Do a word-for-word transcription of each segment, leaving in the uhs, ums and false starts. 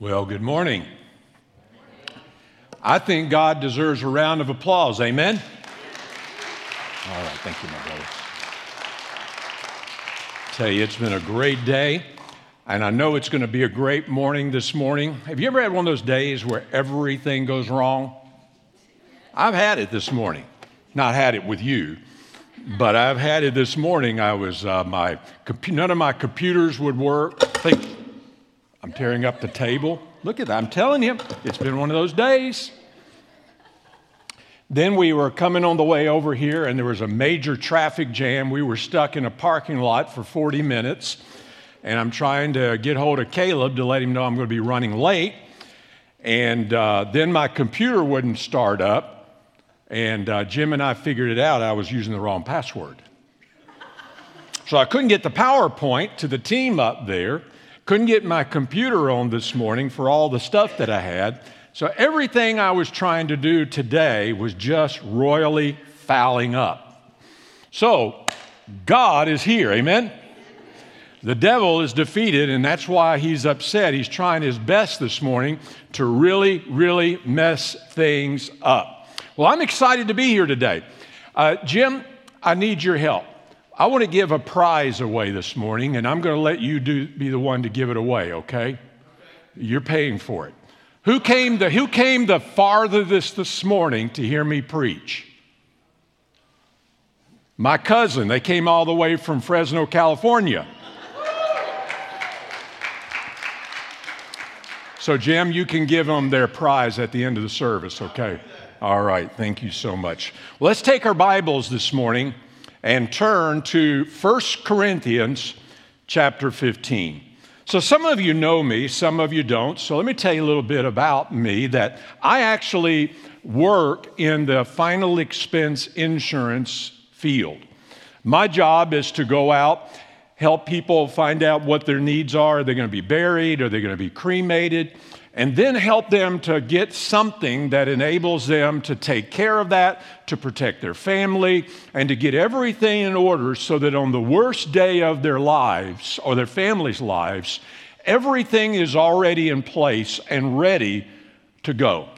Well, good morning. I think God deserves a round of applause. Amen? All right. Thank you, my brother. I tell you, it's been a great day, and I know it's going to be a great morning this morning. Have you ever had one of those days where everything goes wrong? I've had it this morning. Not had it with you, but I've had it this morning. I was, uh, my none of my computers would work. Think, I'm tearing up the table. Look at that. I'm telling you, it's been one of those days. Then we were coming on the way over here, and there was a major traffic jam. We were stuck in a parking lot for forty minutes, and I'm trying to get hold of Caleb to let him know I'm going to be running late. And uh, then my computer wouldn't start up, and uh, Jim and I figured it out. I was using the wrong password. So I couldn't get the PowerPoint to the team up there. Couldn't get my computer on this morning for all the stuff that I had. So everything I was trying to do today was just royally fouling up. So God is here, amen? The devil is defeated, and that's why he's upset. He's trying his best this morning to really, really mess things up. Well, I'm excited to be here today. Uh, Jim, I need your help. I want to give a prize away this morning, and I'm going to let you do, be the one to give it away, okay? You're paying for it. Who came the, who came the farthest this morning to hear me preach? My cousin. They came all the way from Fresno, California. So, Jim, you can give them their prize at the end of the service, okay? All right. Thank you so much. Well, let's take our Bibles this morning and turn to First Corinthians chapter fifteen. So some of you know me, some of you don't. So let me tell you a little bit about me, that I actually work in the final expense insurance field. My job is to go out, help people find out what their needs are. Are they going to be buried? Are they going to be cremated? And then help them to get something that enables them to take care of that, to protect their family, and to get everything in order so that on the worst day of their lives or their family's lives, everything is already in place and ready to go.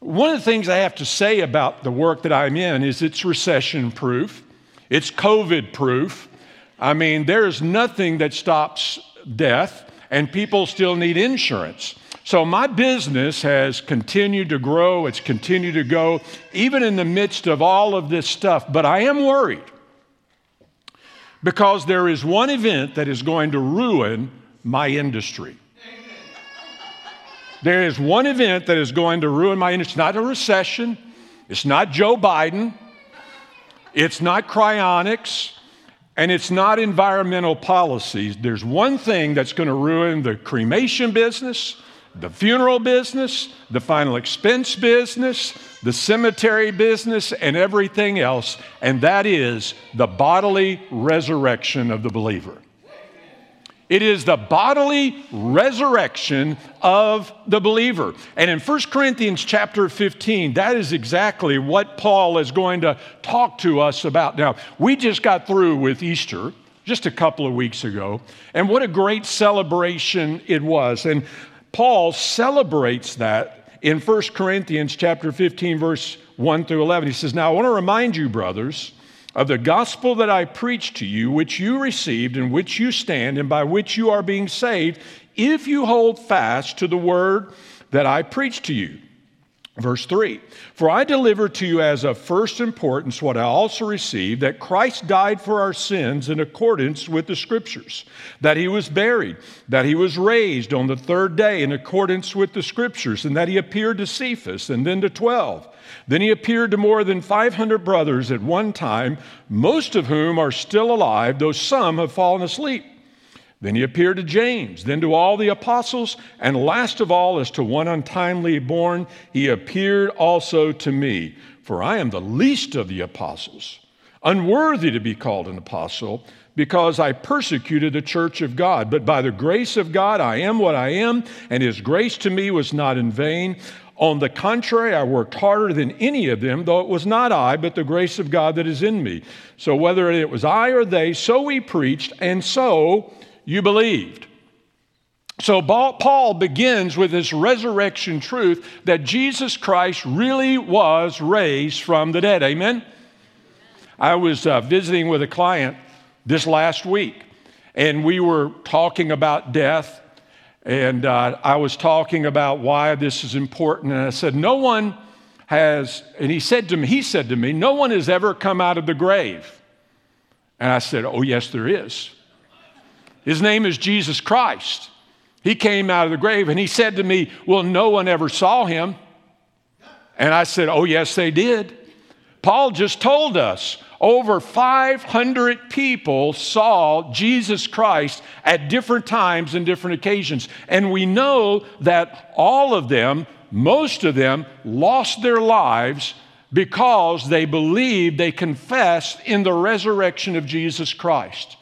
One of the things I have to say about the work that I'm in is it's recession-proof. It's COVID-proof. I mean, there's nothing that stops death, and people still need insurance. So my business has continued to grow. It's continued to go, even in the midst of all of this stuff. But I am worried because there is one event that is going to ruin my industry. There is one event that is going to ruin my industry. It's not a recession. It's not Joe Biden. It's not cryonics. And it's not environmental policies. There's one thing that's going to ruin the cremation business, the funeral business, the final expense business, the cemetery business, and everything else, and that is the bodily resurrection of the believer. It is the bodily resurrection of the believer. And in First Corinthians chapter fifteen, that is exactly what Paul is going to talk to us about. Now, we just got through with Easter just a couple of weeks ago, and what a great celebration it was. And Paul celebrates that in First Corinthians chapter fifteen, verse one through eleven. He says, "Now I want to remind you, brothers, of the gospel that I preached to you, which you received, in which you stand, and by which you are being saved, if you hold fast to the word that I preached to you." Verse three, "For I delivered to you as of first importance what I also received, that Christ died for our sins in accordance with the Scriptures, that he was buried, that he was raised on the third day in accordance with the Scriptures, and that he appeared to Cephas and then to twelve. Then he appeared to more than five hundred brothers at one time, most of whom are still alive, though some have fallen asleep. Then he appeared to James, then to all the apostles, and last of all, as to one untimely born, he appeared also to me. For I am the least of the apostles, unworthy to be called an apostle, because I persecuted the church of God. But by the grace of God, I am what I am, and his grace to me was not in vain. On the contrary, I worked harder than any of them, though it was not I, but the grace of God that is in me. So whether it was I or they, so we preached, and so you believed." So Paul begins with this resurrection truth that Jesus Christ really was raised from the dead. Amen? I was uh, visiting with a client this last week, and we were talking about death, and uh, I was talking about why this is important, and I said, no one has, and he said to me, he said to me, no one has ever come out of the grave. And I said, oh, yes, there is. His name is Jesus Christ. He came out of the grave, and he said to me, well, no one ever saw him. And I said, oh, yes, they did. Paul just told us over five hundred people saw Jesus Christ at different times and different occasions. And we know that all of them, most of them, lost their lives because they believed, they confessed in the resurrection of Jesus Christ.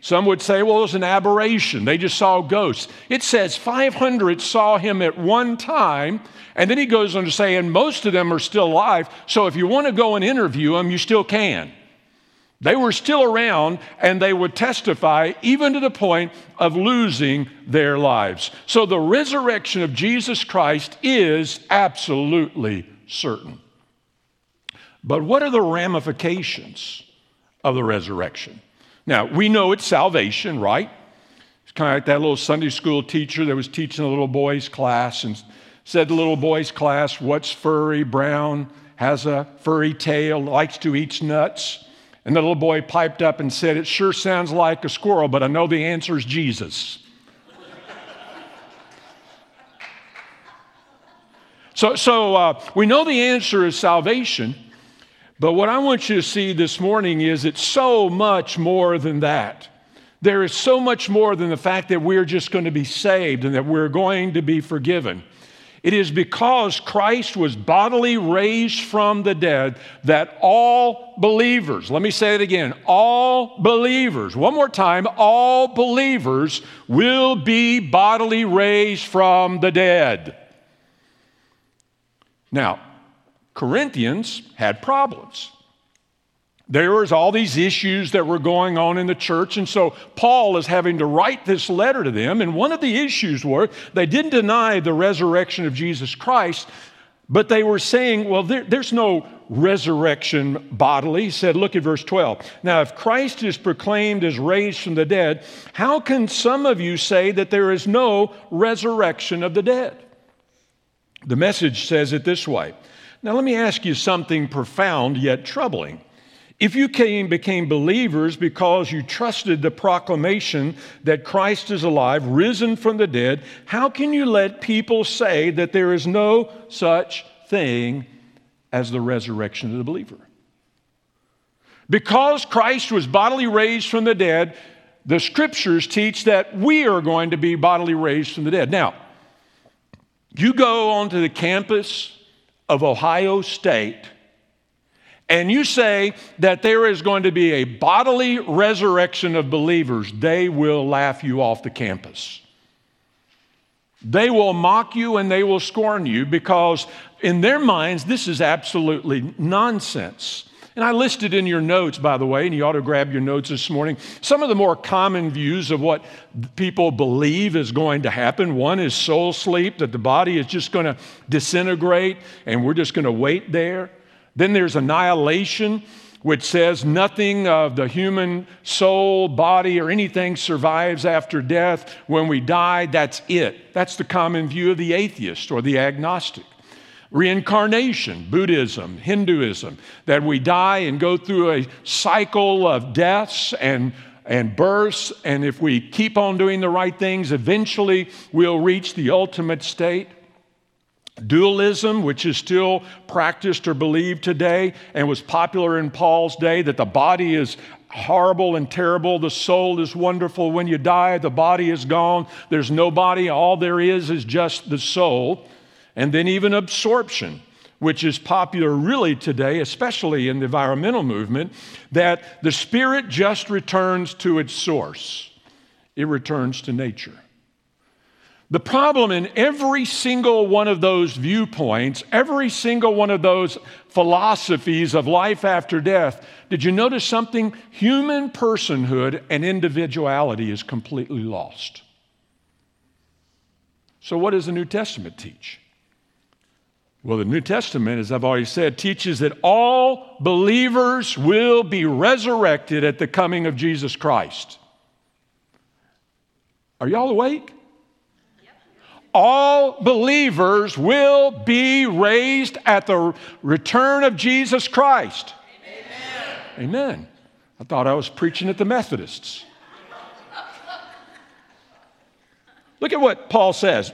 Some would say, well, it was an aberration. They just saw ghosts. It says five hundred saw him at one time, and then he goes on to say, and most of them are still alive, so if you want to go and interview them, you still can. They were still around, and they would testify even to the point of losing their lives. So the resurrection of Jesus Christ is absolutely certain. But what are the ramifications of the resurrection? Now, we know it's salvation, right? It's kind of like that little Sunday school teacher that was teaching a little boy's class and said to the little boy's class, what's furry, brown, has a furry tail, likes to eat nuts? And the little boy piped up and said, it sure sounds like a squirrel, but I know the answer is Jesus. so so uh, we know the answer is salvation. But what I want you to see this morning is it's so much more than that. There is so much more than the fact that we're just going to be saved and that we're going to be forgiven. It is because Christ was bodily raised from the dead that all believers, let me say it again, all believers, one more time, all believers will be bodily raised from the dead. Now, Corinthians had problems. There was all these issues that were going on in the church, and so Paul is having to write this letter to them, and one of the issues were they didn't deny the resurrection of Jesus Christ, but they were saying, well, there, there's no resurrection bodily. He said, look at verse twelve. Now, if Christ is proclaimed as raised from the dead, how can some of you say that there is no resurrection of the dead? The Message says it this way. Now, let me ask you something profound yet troubling. If you came, became believers because you trusted the proclamation that Christ is alive, risen from the dead, how can you let people say that there is no such thing as the resurrection of the believer? Because Christ was bodily raised from the dead, the Scriptures teach that we are going to be bodily raised from the dead. Now, you go onto the campus of Ohio State, and you say that there is going to be a bodily resurrection of believers, they will laugh you off the campus. They will mock you and they will scorn you because in their minds, this is absolutely nonsense. And I listed in your notes, by the way, and you ought to grab your notes this morning, some of the more common views of what people believe is going to happen. One is soul sleep, that the body is just going to disintegrate and we're just going to wait there. Then there's annihilation, which says nothing of the human soul, body, or anything survives after death. When we die, that's it. That's the common view of the atheist or the agnostic. Reincarnation, Buddhism, Hinduism, that we die and go through a cycle of deaths and, and births, and if we keep on doing the right things, eventually we'll reach the ultimate state. Dualism, which is still practiced or believed today and was popular in Paul's day, that the body is horrible and terrible. The soul is wonderful. When you die, the body is gone. There's no body. All there is is just the soul. And then even absorption, which is popular really today, especially in the environmental movement, that the spirit just returns to its source. It returns to nature. The problem in every single one of those viewpoints, every single one of those philosophies of life after death, did you notice something? Human personhood and individuality is completely lost. So what does the New Testament teach? Well, the New Testament, as I've already said, teaches that all believers will be resurrected at the coming of Jesus Christ. Are y'all awake? Yep. All believers will be raised at the return of Jesus Christ. Amen. Amen. I thought I was preaching at the Methodists. Look at what Paul says,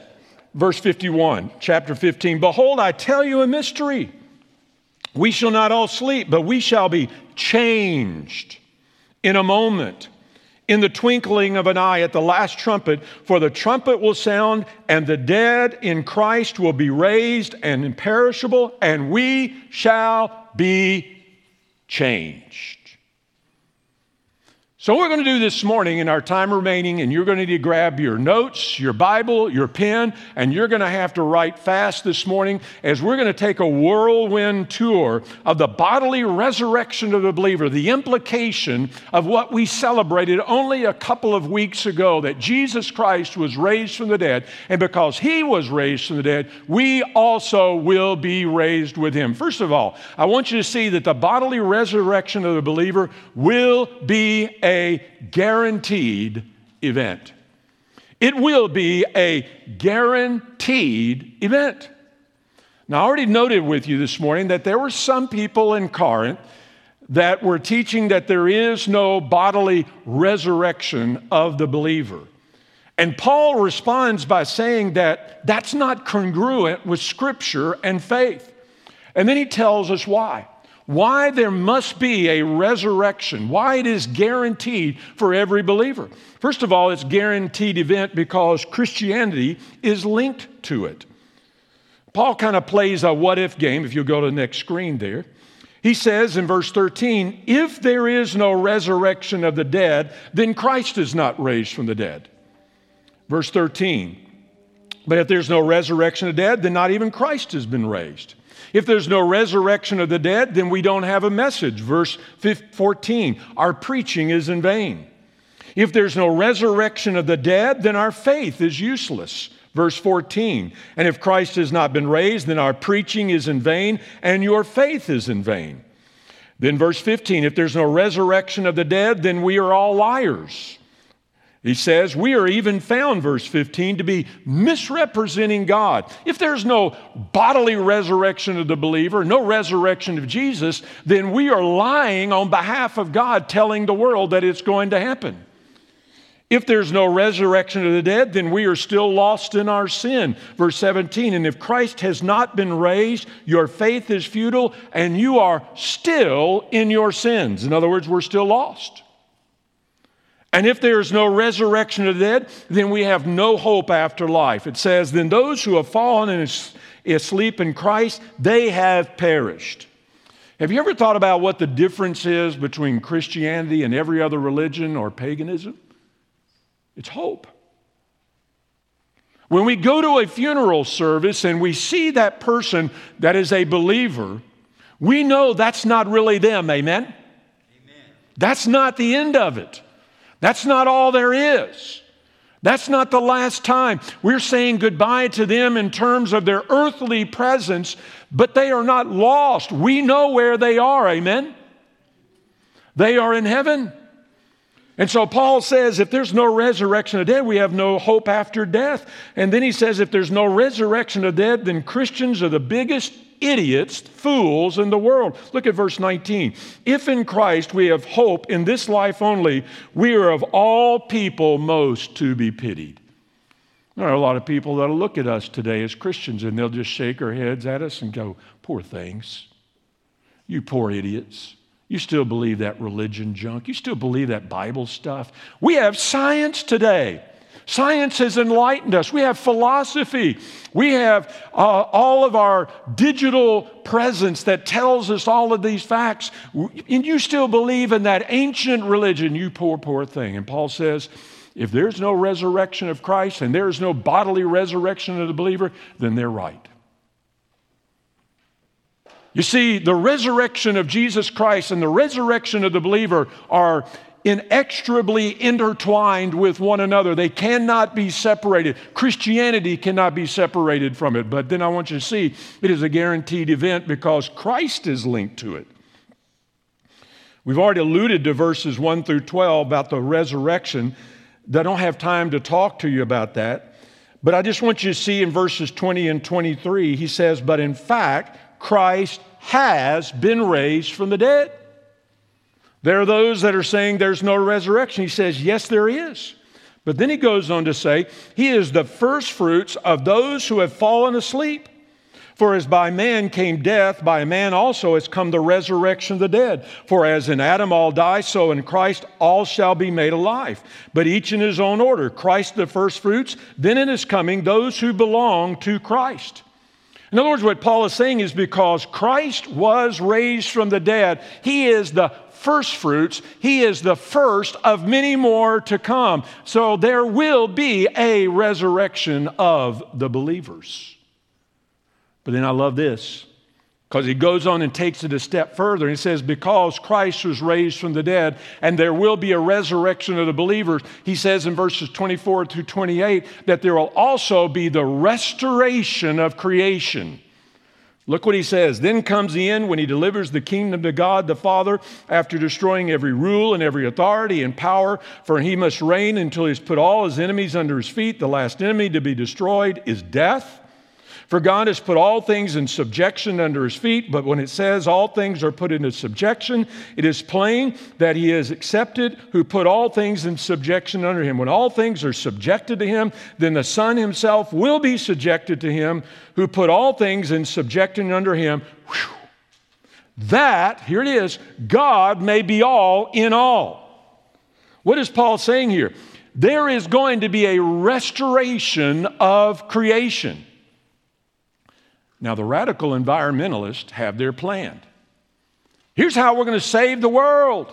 verse fifty-one, chapter fifteen. Behold, I tell you a mystery. We shall not all sleep, but we shall be changed in a moment, in the twinkling of an eye, at the last trumpet. For the trumpet will sound, and the dead in Christ will be raised and imperishable, and we shall be changed. So what we're going to do this morning in our time remaining, and you're going to need to grab your notes, your Bible, your pen, and you're going to have to write fast this morning as we're going to take a whirlwind tour of the bodily resurrection of the believer, the implication of what we celebrated only a couple of weeks ago, that Jesus Christ was raised from the dead, and because he was raised from the dead, we also will be raised with him. First of all, I want you to see that the bodily resurrection of the believer will be a A guaranteed event. It will be a guaranteed event. Now, I already noted with you this morning that there were some people in Corinth that were teaching that there is no bodily resurrection of the believer. And Paul responds by saying that that's not congruent with Scripture and faith. And then he tells us why. Why there must be a resurrection, why it is guaranteed for every believer. First of all, it's a guaranteed event because Christianity is linked to it. Paul kind of plays a what-if game, if you'll go to the next screen there. He says in verse thirteen, if there is no resurrection of the dead, then Christ is not raised from the dead. Verse thirteen, but if there's no resurrection of the dead, then not even Christ has been raised. If there's no resurrection of the dead, then we don't have a message. Verse fourteen, our preaching is in vain. If there's no resurrection of the dead, then our faith is useless. Verse fourteen, and if Christ has not been raised, then our preaching is in vain, and your faith is in vain. Then verse fifteen, if there's no resurrection of the dead, then we are all liars. He says, we are even found, verse fifteen, to be misrepresenting God. If there's no bodily resurrection of the believer, no resurrection of Jesus, then we are lying on behalf of God, telling the world that it's going to happen. If there's no resurrection of the dead, then we are still lost in our sin. Verse seventeen, and if Christ has not been raised, your faith is futile, and you are still in your sins. In other words, we're still lost. And if there is no resurrection of the dead, then we have no hope after life. It says, then those who have fallen and asleep in Christ, they have perished. Have you ever thought about what the difference is between Christianity and every other religion or paganism? It's hope. When we go to a funeral service and we see that person that is a believer, we know that's not really them, amen? Amen. That's not the end of it. That's not all there is. That's not the last time. We're saying goodbye to them in terms of their earthly presence, but they are not lost. We know where they are, amen? They are in heaven. And so Paul says, if there's no resurrection of the dead, we have no hope after death. And then he says, if there's no resurrection of the dead, then Christians are the biggest idiots, fools in the world. Look at verse nineteen. If in Christ we have hope in this life only, we are of all people most to be pitied. There are a lot of people that will look at us today as Christians and they'll just shake their heads at us and go, poor things. You poor idiots. You still believe that religion junk. You still believe that Bible stuff. We have science today. Science has enlightened us. We have philosophy. We have uh, all of our digital presence that tells us all of these facts. And you still believe in that ancient religion, you poor, poor thing. And Paul says, if there's no resurrection of Christ and there's no bodily resurrection of the believer, then they're right. You see, the resurrection of Jesus Christ and the resurrection of the believer are inextricably intertwined with one another. They cannot be separated. Christianity cannot be separated from it. But then I want you to see it is a guaranteed event because Christ is linked to it. We've already alluded to verses one through twelve about the resurrection. I don't have time to talk to you about that. But I just want you to see in verses twenty and twenty-three, he says, but in fact, Christ has been raised from the dead. There are those that are saying there's no resurrection. He says, yes, there is. But then he goes on to say, he is the first fruits of those who have fallen asleep. For as by man came death, by man also has come the resurrection of the dead. For as in Adam all die, so in Christ all shall be made alive. But each in his own order. Christ the first fruits, then in his coming those who belong to Christ. In other words, what Paul is saying is because Christ was raised from the dead, he is the first fruits. He is the first of many more to come. So there will be a resurrection of the believers. But then I love this because he goes on and takes it a step further. He says, because Christ was raised from the dead and there will be a resurrection of the believers. He says in verses twenty-four through twenty-eight that there will also be the restoration of creation. Look what he says. Then comes the end when he delivers the kingdom to God the Father after destroying every rule and every authority and power, for he must reign until he's put all his enemies under his feet. The last enemy to be destroyed is death. For God has put all things in subjection under his feet, but when it says all things are put into subjection, it is plain that he is accepted who put all things in subjection under him. When all things are subjected to him, then the Son himself will be subjected to him who put all things in subjection under him. Whew. That, here it is, God may be all in all. What is Paul saying here? There is going to be a restoration of creation. Now, the radical environmentalists have their plan. Here's how we're going to save the world.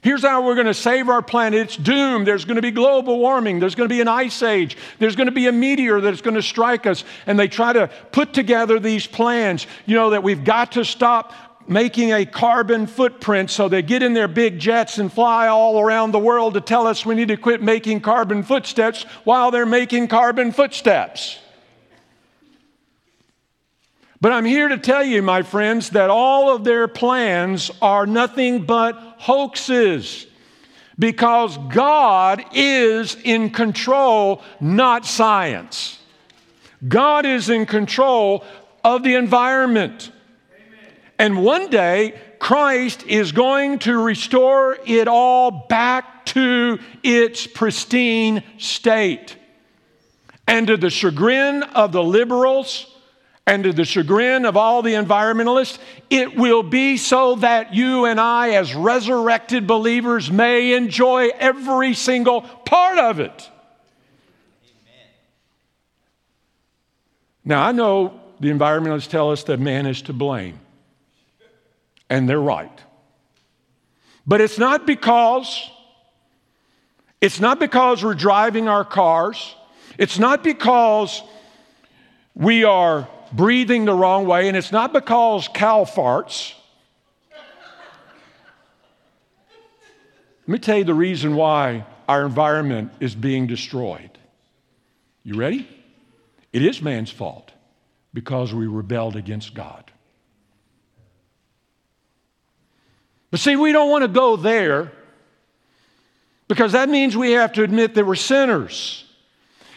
Here's how we're going to save our planet. It's doomed. There's going to be global warming. There's going to be an ice age. There's going to be a meteor that's going to strike us. And they try to put together these plans, you know, that we've got to stop making a carbon footprint. So they get in their big jets and fly all around the world to tell us we need to quit making carbon footsteps while they're making carbon footsteps. But I'm here to tell you, my friends, that all of their plans are nothing but hoaxes because God is in control, not science. God is in control of the environment. Amen. And one day, Christ is going to restore it all back to its pristine state. And to the chagrin of the liberals, and to the chagrin of all the environmentalists, it will be so that you and I as resurrected believers may enjoy every single part of it. Amen. Now, I know the environmentalists tell us that man is to blame. And they're right. But it's not because, it's not because we're driving our cars. It's not because we are breathing the wrong way, and it's not because cow farts. Let me tell you the reason why our environment is being destroyed. You ready? It is man's fault because we rebelled against God. But see, we don't want to go there because that means we have to admit that we're sinners.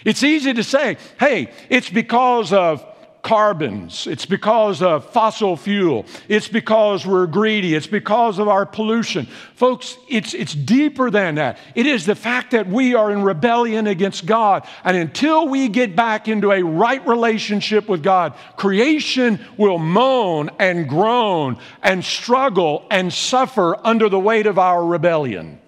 It's easy to say, hey, it's because of carbons. It's because of fossil fuel. It's because we're greedy. It's because of our pollution. Folks, it's, it's deeper than that. It is the fact that we are in rebellion against God. And until we get back into a right relationship with God, creation will moan and groan and struggle and suffer under the weight of our rebellion.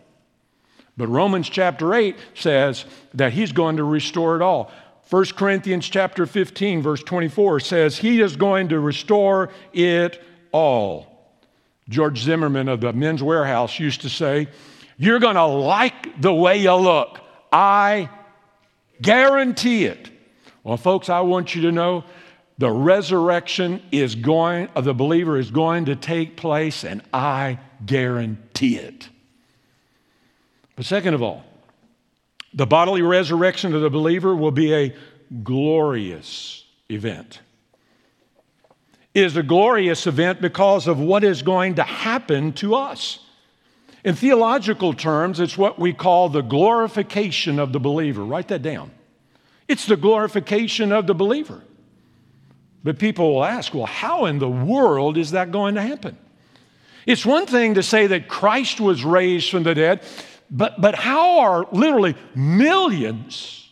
But Romans chapter eight says that he's going to restore it all. First Corinthians chapter fifteen, verse twenty-four says, he is going to restore it all. George Zimmerman of the Men's Warehouse used to say, you're going to like the way you look. I guarantee it. Well, folks, I want you to know the resurrection is going, of the believer is going to take place, and I guarantee it. But second of all, the bodily resurrection of the believer will be a glorious event. It is a glorious event because of what is going to happen to us. In theological terms, it's what we call the glorification of the believer. Write that down. It's the glorification of the believer. But people will ask, well, how in the world is that going to happen? It's one thing to say that Christ was raised from the dead, but, but how are literally millions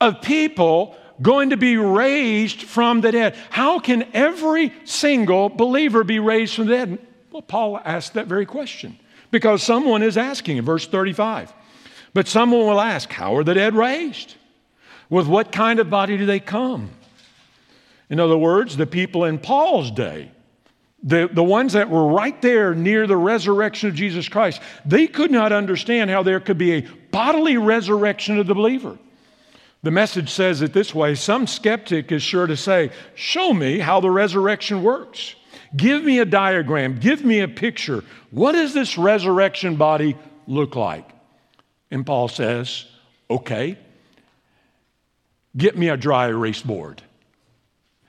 of people going to be raised from the dead? How can every single believer be raised from the dead? Well, Paul asked that very question because someone is asking in verse thirty-five. But someone will ask, how are the dead raised? With what kind of body do they come? In other words, the people in Paul's day, the, the ones that were right there near the resurrection of Jesus Christ, they could not understand how there could be a bodily resurrection of the believer. The Message says it this way: some skeptic is sure to say, show me how the resurrection works. Give me a diagram. Give me a picture. What does this resurrection body look like? And Paul says, okay, get me a dry erase board.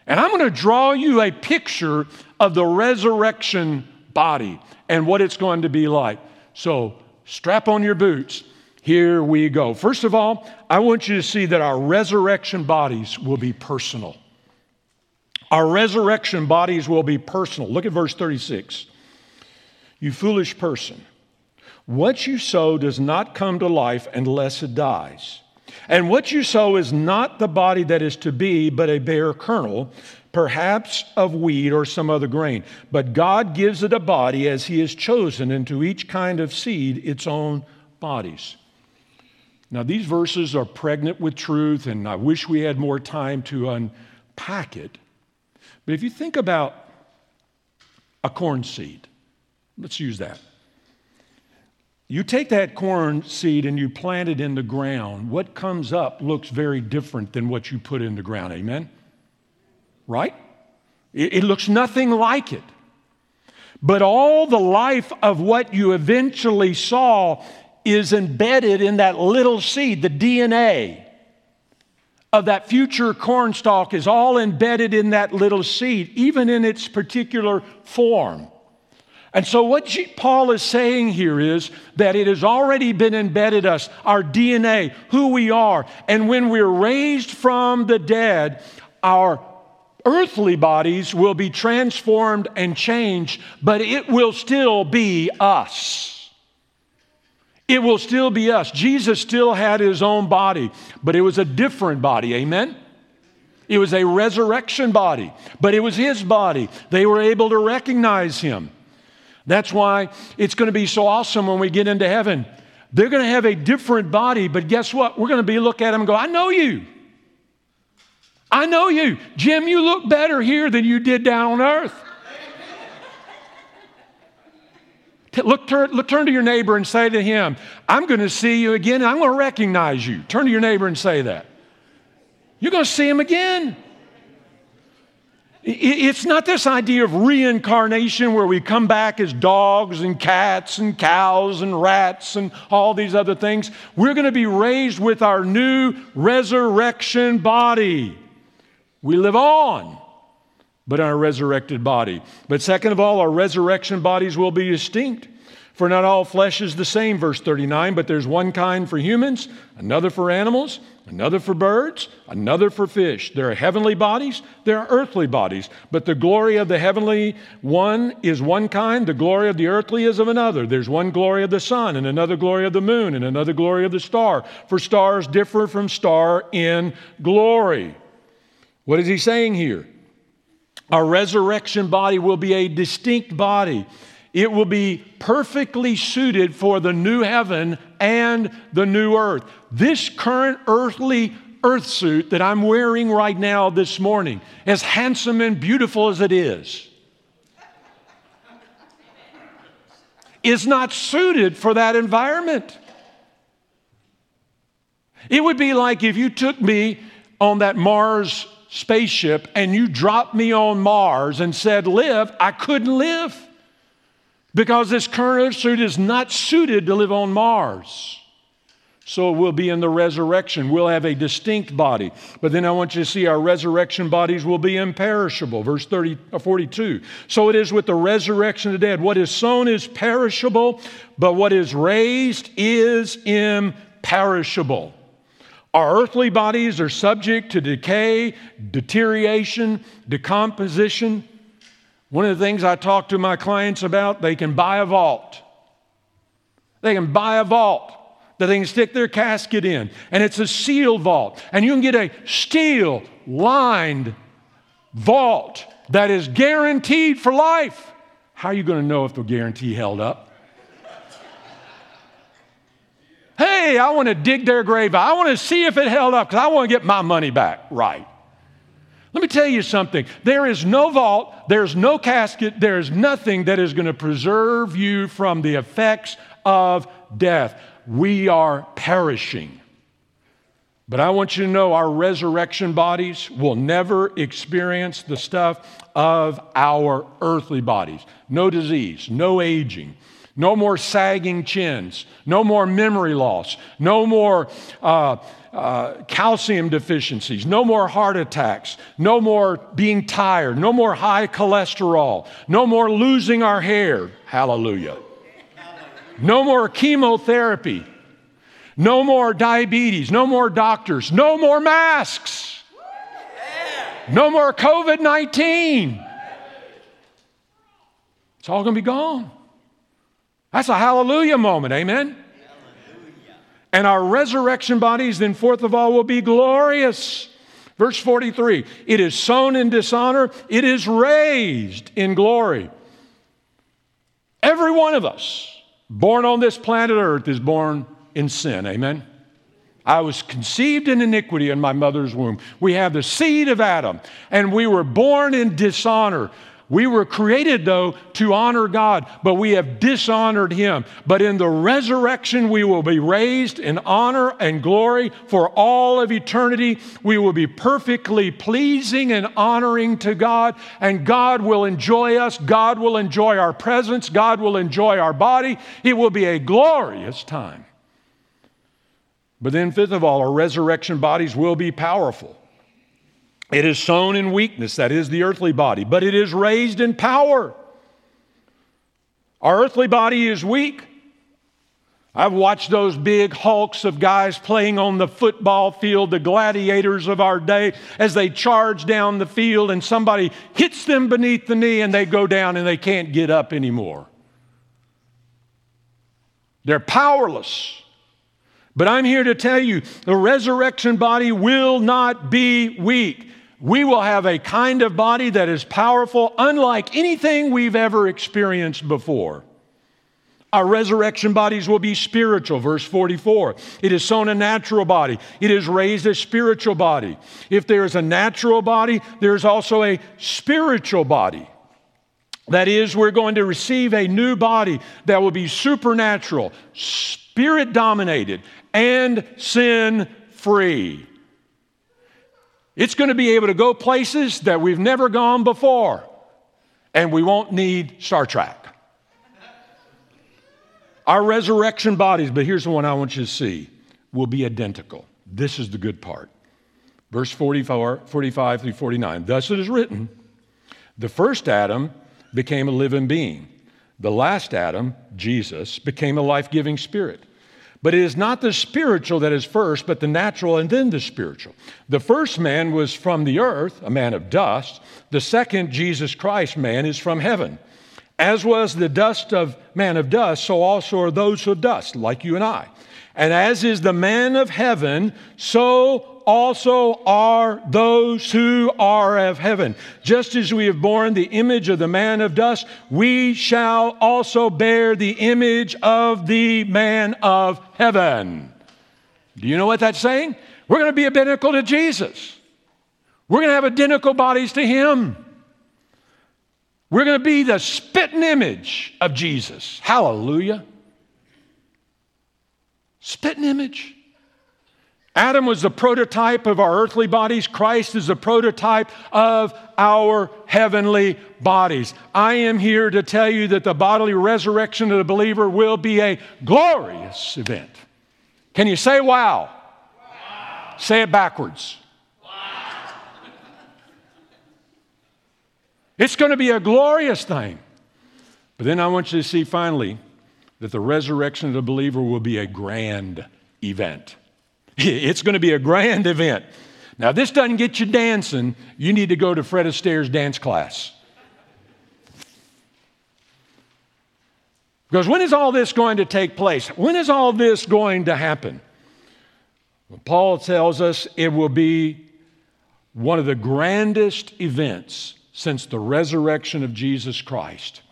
And I'm going to draw you a picture of the resurrection body and what it's going to be like. So strap on your boots. Here we go. First of all, I want you to see that our resurrection bodies will be personal. Our resurrection bodies will be personal. Look at verse thirty-six. You foolish person, what you sow does not come to life unless it dies. And what you sow is not the body that is to be, but a bare kernel, perhaps of wheat or some other grain. But God gives it a body as He has chosen, and to each kind of seed its own bodies. Now, these verses are pregnant with truth, and I wish we had more time to unpack it. But if you think about a corn seed, let's use that. You take that corn seed and you plant it in the ground. What comes up looks very different than what you put in the ground. Amen? Right? It, it looks nothing like it. But all the life of what you eventually saw is embedded in that little seed. The D N A of that future corn stalk is all embedded in that little seed, even in its particular form. And so what Paul is saying here is that it has already been embedded us, our D N A, who we are. And when we're raised from the dead, our earthly bodies will be transformed and changed, but it will still be us. It will still be us. Jesus still had His own body, but it was a different body. Amen? It was a resurrection body, but it was His body. They were able to recognize Him. That's why it's going to be so awesome when we get into heaven. They're going to have a different body, but guess what? We're going to be look at them and go, I know you. I know you. Jim, you look better here than you did down on earth. Look, turn, look, turn to your neighbor and say to him, I'm going to see you again, and I'm going to recognize you. Turn to your neighbor and say that. You're going to see him again. It's not this idea of reincarnation where we come back as dogs and cats and cows and rats and all these other things. We're going to be raised with our new resurrection body. We live on, but in our resurrected body. But second of all, our resurrection bodies will be distinct. For not all flesh is the same, verse thirty-nine, but there's one kind for humans, another for animals, another for birds, another for fish. There are heavenly bodies, there are earthly bodies. But the glory of the heavenly one is one kind, the glory of the earthly is of another. There's one glory of the sun, and another glory of the moon, and another glory of the star. For stars differ from star in glory. What is he saying here? Our resurrection body will be a distinct body. It will be perfectly suited for the new heaven and the new earth. This current earthly earth suit that I'm wearing right now this morning, as handsome and beautiful as it is, is not suited for that environment. It would be like if you took me on that Mars spaceship and you dropped me on Mars and said, live, I couldn't live. Because this current earth suit is not suited to live on Mars. So we'll be in the resurrection. We'll have a distinct body. But then I want you to see our resurrection bodies will be imperishable. Verse thirty, forty-two. So it is with the resurrection of the dead. What is sown is perishable, but what is raised is imperishable. Our earthly bodies are subject to decay, deterioration, decomposition. One of the things I talk to my clients about, they can buy a vault. They can buy a vault that they can stick their casket in. And it's a sealed vault. And you can get a steel-lined vault that is guaranteed for life. How are you going to know if the guarantee held up? Hey, I want to dig their grave out. I want to see if it held up because I want to get my money back. Right. Let me tell you something. There is no vault. There's no casket. There's nothing that is going to preserve you from the effects of death. We are perishing. But I want you to know our resurrection bodies will never experience the stuff of our earthly bodies. No disease, no aging, no more sagging chins, no more memory loss, no more uh, uh, calcium deficiencies, no more heart attacks, no more being tired, no more high cholesterol, no more losing our hair. Hallelujah. No more chemotherapy, no more diabetes, no more doctors, no more masks, no more COVID nineteen. It's all going to be gone. That's a hallelujah moment, amen? Hallelujah. And our resurrection bodies then, fourth of all, will be glorious. Verse forty-three, it is sown in dishonor, it is raised in glory. Every one of us born on this planet earth is born in sin, amen? I was conceived in iniquity in my mother's womb. We have the seed of Adam, and we were born in dishonor. We were created, though, to honor God, but we have dishonored Him. But in the resurrection, we will be raised in honor and glory for all of eternity. We will be perfectly pleasing and honoring to God, and God will enjoy us. God will enjoy our presence. God will enjoy our body. It will be a glorious time. But then, fifth of all, our resurrection bodies will be powerful. It is sown in weakness, that is the earthly body, but it is raised in power. Our earthly body is weak. I've watched those big hulks of guys playing on the football field, the gladiators of our day, as they charge down the field and somebody hits them beneath the knee and they go down and they can't get up anymore. They're powerless. But I'm here to tell you, the resurrection body will not be weak. We will have a kind of body that is powerful, unlike anything we've ever experienced before. Our resurrection bodies will be spiritual. Verse forty-four, it is sown a natural body. It is raised a spiritual body. If there is a natural body, there is also a spiritual body. That is, we're going to receive a new body that will be supernatural, spirit-dominated, and sin-free. It's going to be able to go places that we've never gone before, and we won't need Star Trek. Our resurrection bodies, but here's the one I want you to see, will be identical. This is the good part. Verse forty-four, forty-five through forty-nine, thus it is written, the first Adam became a living being. The last Adam, Jesus, became a life-giving spirit. But it is not the spiritual that is first, but the natural and then the spiritual. The first man was from the earth, a man of dust. The second, Jesus Christ, man, is from heaven. As was the dust of man of dust, so also are those of dust, like you and I. And as is the man of heaven, so also are those who are of heaven. Just as we have borne the image of the man of dust, we shall also bear the image of the man of heaven. Do you know what that's saying? We're going to be identical to Jesus. We're going to have identical bodies to Him. We're going to be the spitting image of Jesus. Hallelujah. Spitting image. Adam was the prototype of our earthly bodies. Christ is the prototype of our heavenly bodies. I am here to tell you that the bodily resurrection of the believer will be a glorious event. Can you say wow? Wow. Say it backwards. Wow. It's going to be a glorious thing. But then I want you to see finally that the resurrection of the believer will be a grand event. It's going to be a grand event. Now, this doesn't get you dancing. You need to go to Fred Astaire's dance class. Because when is all this going to take place? When is all this going to happen? Well, Paul tells us it will be one of the grandest events since the resurrection of Jesus Christ.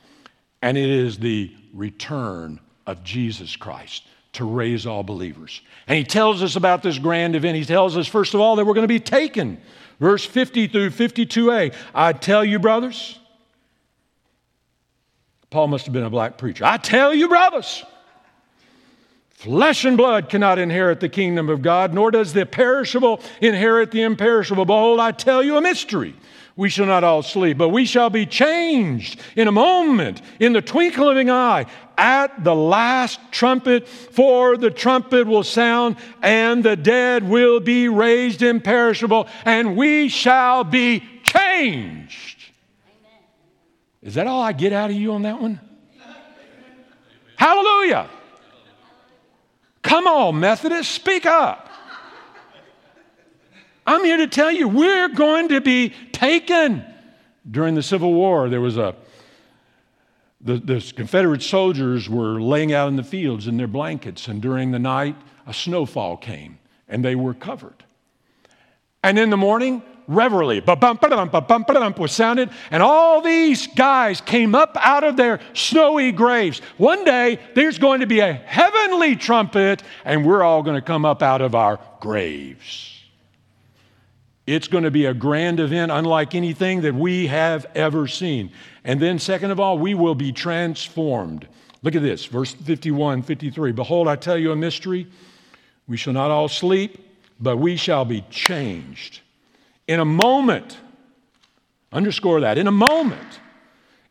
And it is the return of Jesus Christ to raise all believers. And he tells us about this grand event. He tells us, first of all, that we're going to be taken. Verse fifty through fifty-two a, I tell you, brothers. Paul must have been a black preacher. I tell you, brothers, flesh and blood cannot inherit the kingdom of God, nor does the perishable inherit the imperishable. Behold, I tell you a mystery. We shall not all sleep, but we shall be changed in a moment, in the twinkling of an eye, at the last trumpet, for the trumpet will sound, and the dead will be raised imperishable, and we shall be changed. Amen. Is that all I get out of you on that one? Hallelujah. Come on, Methodists, speak up. I'm here to tell you, we're going to be taken. During the Civil War, there was a, the, the Confederate soldiers were laying out in the fields in their blankets, and during the night, a snowfall came, and they were covered. And in the morning, reveille, ba-bum, ba-dum, ba-bum, ba-dum, was sounded, and all these guys came up out of their snowy graves. One day, there's going to be a heavenly trumpet, and we're all going to come up out of our graves. It's going to be a grand event unlike anything that we have ever seen. And then second of all, we will be transformed. Look at this, verse fifty-one, fifty-three. Behold, I tell you a mystery. We shall not all sleep, but we shall be changed. In a moment, underscore that, in a moment,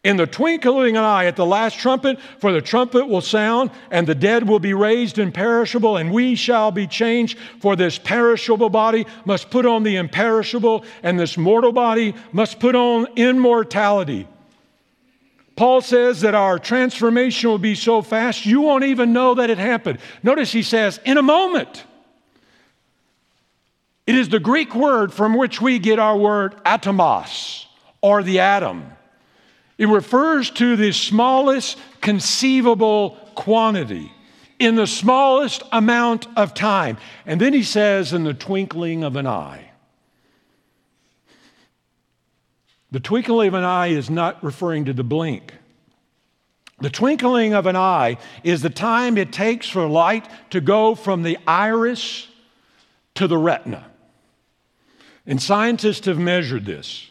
in the twinkling of an eye, at the last trumpet, for the trumpet will sound, and the dead will be raised imperishable, and we shall be changed. For this perishable body must put on the imperishable, and this mortal body must put on immortality. Paul says that our transformation will be so fast, you won't even know that it happened. Notice he says, in a moment. It is the Greek word from which we get our word atomos, or the atom. It refers to the smallest conceivable quantity in the smallest amount of time. And then he says, in the twinkling of an eye. The twinkling of an eye is not referring to the blink. The twinkling of an eye is the time it takes for light to go from the iris to the retina. And scientists have measured this.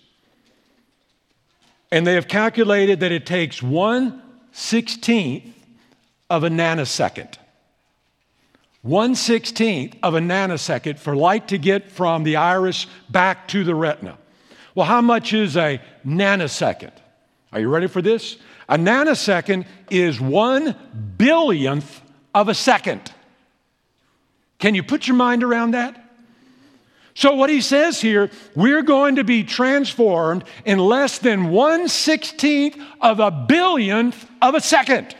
And they have calculated that it takes one sixteenth of a nanosecond. One sixteenth of a nanosecond for light to get from the iris back to the retina. Well, how much is a nanosecond? Are you ready for this? A nanosecond is one billionth of a second. Can you put your mind around that? So what he says here, we're going to be transformed in less than one sixteenth of a billionth of a second.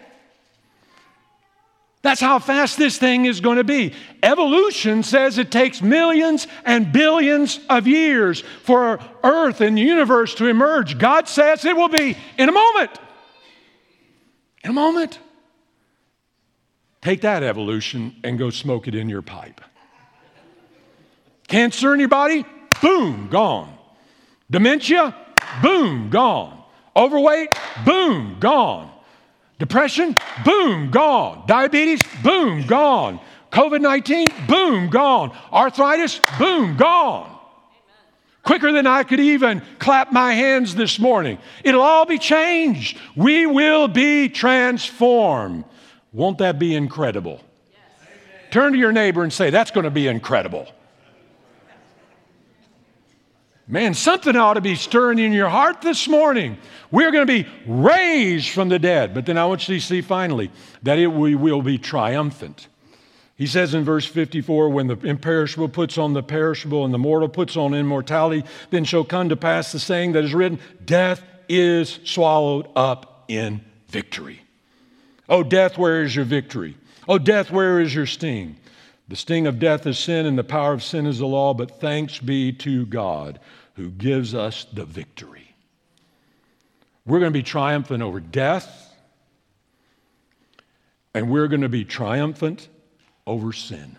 That's how fast this thing is going to be. Evolution says it takes millions and billions of years for Earth and the universe to emerge. God says it will be in a moment. In a moment. Take that, evolution, and go smoke it in your pipe. Cancer in your body, boom, gone. Dementia, boom, gone. Overweight, boom, gone. Depression, boom, gone. Diabetes, boom, gone. covid nineteen, boom, gone. Arthritis, boom, gone. Amen. Quicker than I could even clap my hands this morning. It'll all be changed. We will be transformed. Won't that be incredible? Yes. Turn to your neighbor and say, that's going to be incredible. Man, something ought to be stirring in your heart this morning. We're going to be raised from the dead. But then I want you to see finally that it we will be triumphant. He says in verse fifty-four, when the imperishable puts on the perishable and the mortal puts on immortality, then shall come to pass the saying that is written, death is swallowed up in victory. Oh, death, where is your victory? Oh, death, where is your sting? The sting of death is sin, and the power of sin is the law, but thanks be to God who gives us the victory. We're going to be triumphant over death, and we're going to be triumphant over sin.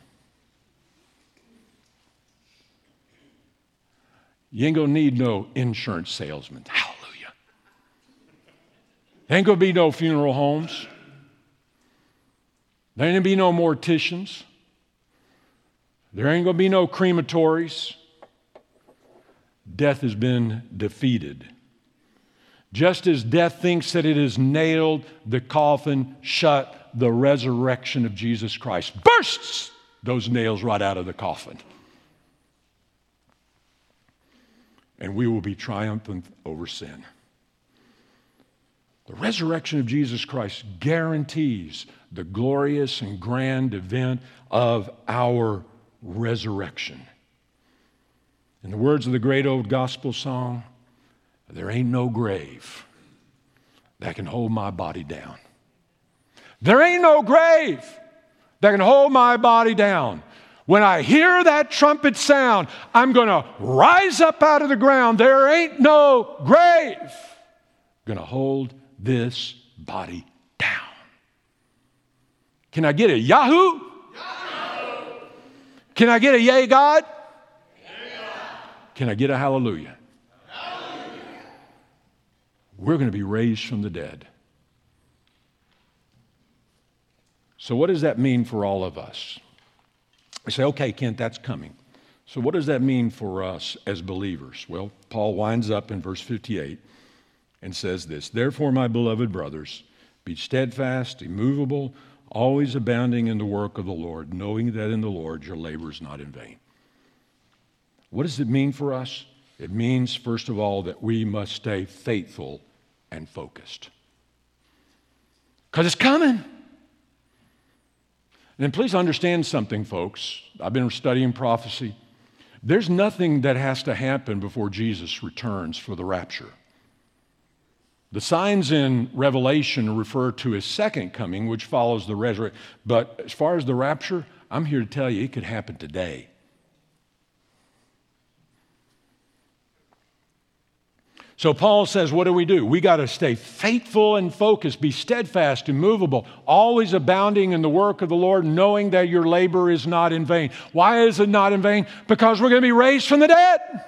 You ain't going to need no insurance salesman. Hallelujah. There ain't going to be no funeral homes. There ain't going to be no morticians. There ain't going to be no crematories. Death has been defeated. Just as death thinks that it is nailed, the coffin shut, the resurrection of Jesus Christ bursts those nails right out of the coffin. And we will be triumphant over sin. The resurrection of Jesus Christ guarantees the glorious and grand event of our resurrection. In the words of the great old gospel song, there ain't no grave that can hold my body down. There ain't no grave that can hold my body down. When I hear that trumpet sound, I'm going to rise up out of the ground. There ain't no grave going to hold this body down. Can I get a Yahoo? Yahoo! Can I get a yay, God? Yeah. Can I get a hallelujah? Hallelujah. We're going to be raised from the dead. So what does that mean for all of us? I say, okay, Kent, that's coming. So what does that mean for us as believers? Well, Paul winds up in verse fifty-eight and says this, therefore, my beloved brothers, be steadfast, immovable, always abounding in the work of the Lord, knowing that in the Lord your labor is not in vain. What does it mean for us? It means, first of all, that we must stay faithful and focused. Because it's coming. And please understand something, folks. I've been studying prophecy. There's nothing that has to happen before Jesus returns for the rapture. The signs in Revelation refer to his second coming, which follows the resurrection. But as far as the rapture, I'm here to tell you it could happen today. So Paul says, what do we do? We got to stay faithful and focused, be steadfast, immovable, always abounding in the work of the Lord, knowing that your labor is not in vain. Why is it not in vain? Because we're going to be raised from the dead.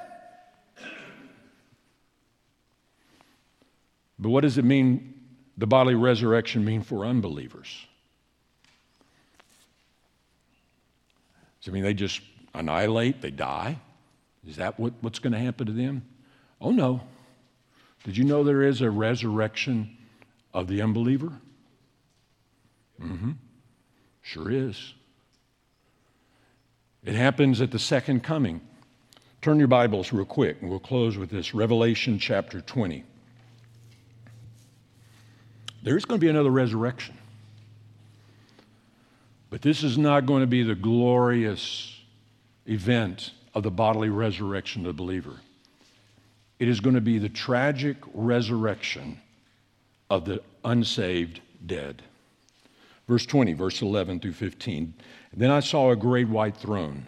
But what does it mean, the bodily resurrection mean for unbelievers? Does it mean they just annihilate, they die? Is that what, what's going to happen to them? Oh, no. Did you know there is a resurrection of the unbeliever? Mm-hmm. Sure is. It happens at the second coming. Turn your Bibles real quick, and we'll close with this. Revelation chapter twenty. There's going to be another resurrection. But this is not going to be the glorious event of the bodily resurrection of the believer. It is going to be the tragic resurrection of the unsaved dead. Verse twenty, verse eleven through fifteen. Then I saw a great white throne,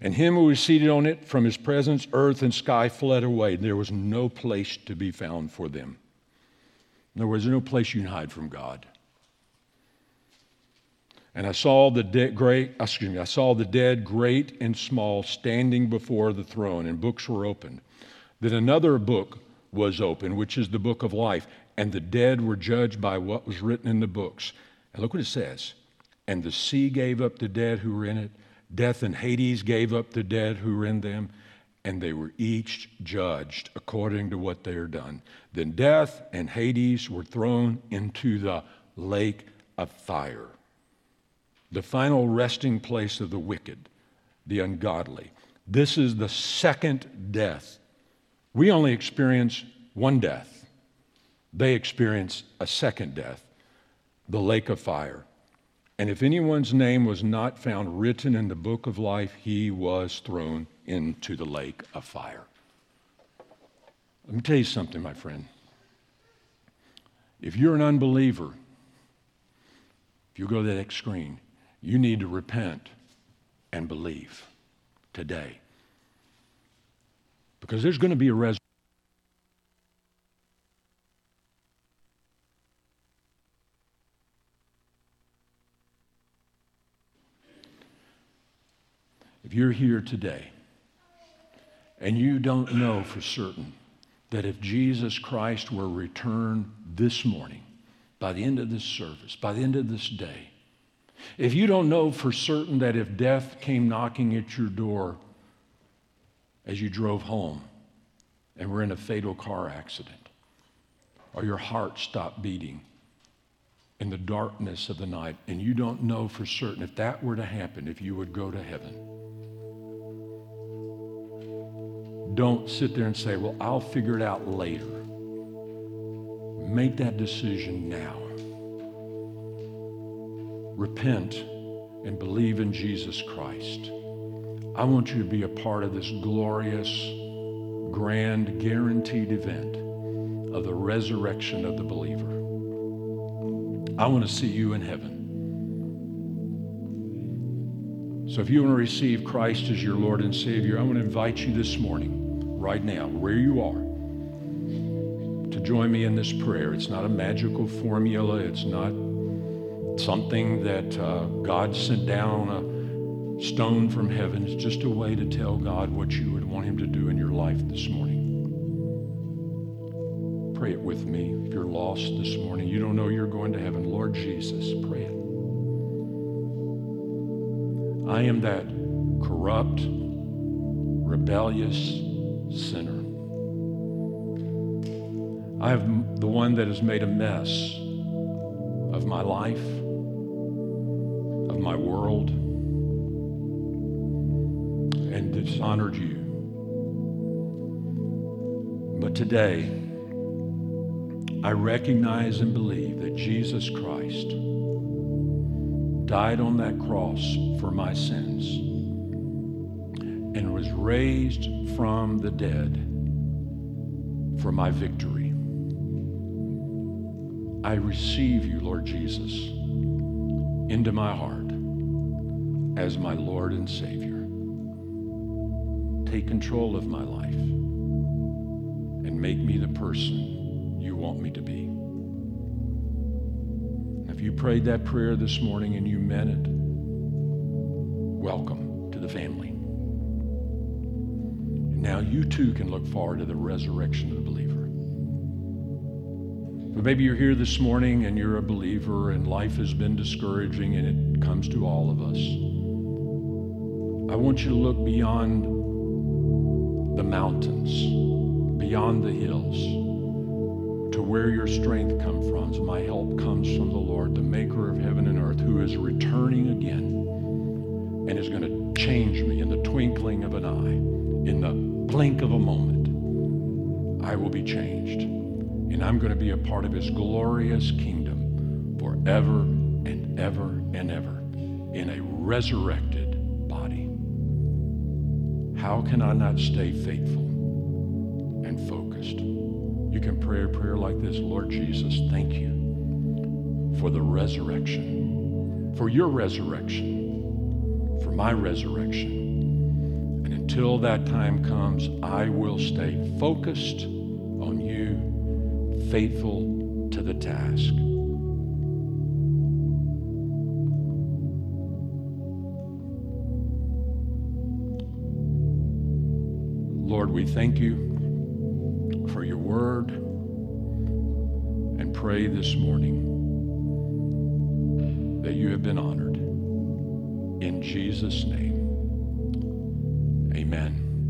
and him who was seated on it, from his presence, earth and sky fled away. There was no place to be found for them. In other words, there's no place you can hide from God. And I saw the de- great, excuse me, I saw the dead, great and small, standing before the throne, and books were opened. Then another book was opened, which is the book of life, and the dead were judged by what was written in the books. And look what it says. And the sea gave up the dead who were in it. Death and Hades gave up the dead who were in them. And they were each judged according to what they had done. Then death and Hades were thrown into the lake of fire, the final resting place of the wicked, the ungodly. This is the second death. We only experience one death. They experience a second death, the lake of fire. And if anyone's name was not found written in the book of life, he was thrown into the lake of fire. Let me tell you something, my friend. If you're an unbeliever, if you go to that next screen, you need to repent and believe today. Because there's going to be a resurrection. If you're here today and you don't know for certain that if Jesus Christ were returned this morning, by the end of this service, by the end of this day, if you don't know for certain that if death came knocking at your door as you drove home and were in a fatal car accident, or your heart stopped beating in the darkness of the night, and you don't know for certain if that were to happen, if you would go to heaven, don't sit there and say, well, I'll figure it out later. Make that decision now. Repent and believe in Jesus Christ. I want you to be a part of this glorious, grand, guaranteed event of the resurrection of the believer. I want to see you in heaven. So if you want to receive Christ as your Lord and Savior, I want to invite you this morning, right now, where you are, to join me in this prayer. It's not a magical formula. It's not something that uh, God sent down a stone from heaven. It's just a way to tell God what you would want him to do in your life this morning. Pray it with me. If you're lost this morning, you don't know you're going to heaven, Lord Jesus, pray it. I am that corrupt, rebellious sinner. I am the one that has made a mess of my life, of my world, and dishonored you. But today, I recognize and believe that Jesus Christ died on that cross for my sins and was raised from the dead for my victory. I receive you, Lord Jesus, into my heart as my Lord and Savior. Take control of my life and make me the person you want me to be. If you prayed that prayer this morning and you meant it, welcome to the family. Now you too can look forward to the resurrection of the believer. But maybe you're here this morning and you're a believer and life has been discouraging, and it comes to all of us. I want you to look beyond the mountains, beyond the hills, to where your strength comes from. My help comes from the Lord, the maker of heaven and earth, who is returning again and is going to change me in the twinkling of an eye. In the blink of a moment, I will be changed, and I'm going to be a part of his glorious kingdom forever and ever and ever in a resurrected body. How can I not stay faithful and focused? You can pray a prayer like this: Lord Jesus, thank you for the resurrection, for your resurrection, for my resurrection. Until that time comes, I will stay focused on you, faithful to the task. Lord, we thank you for your word and pray this morning that you have been honored. In Jesus' name. Amen.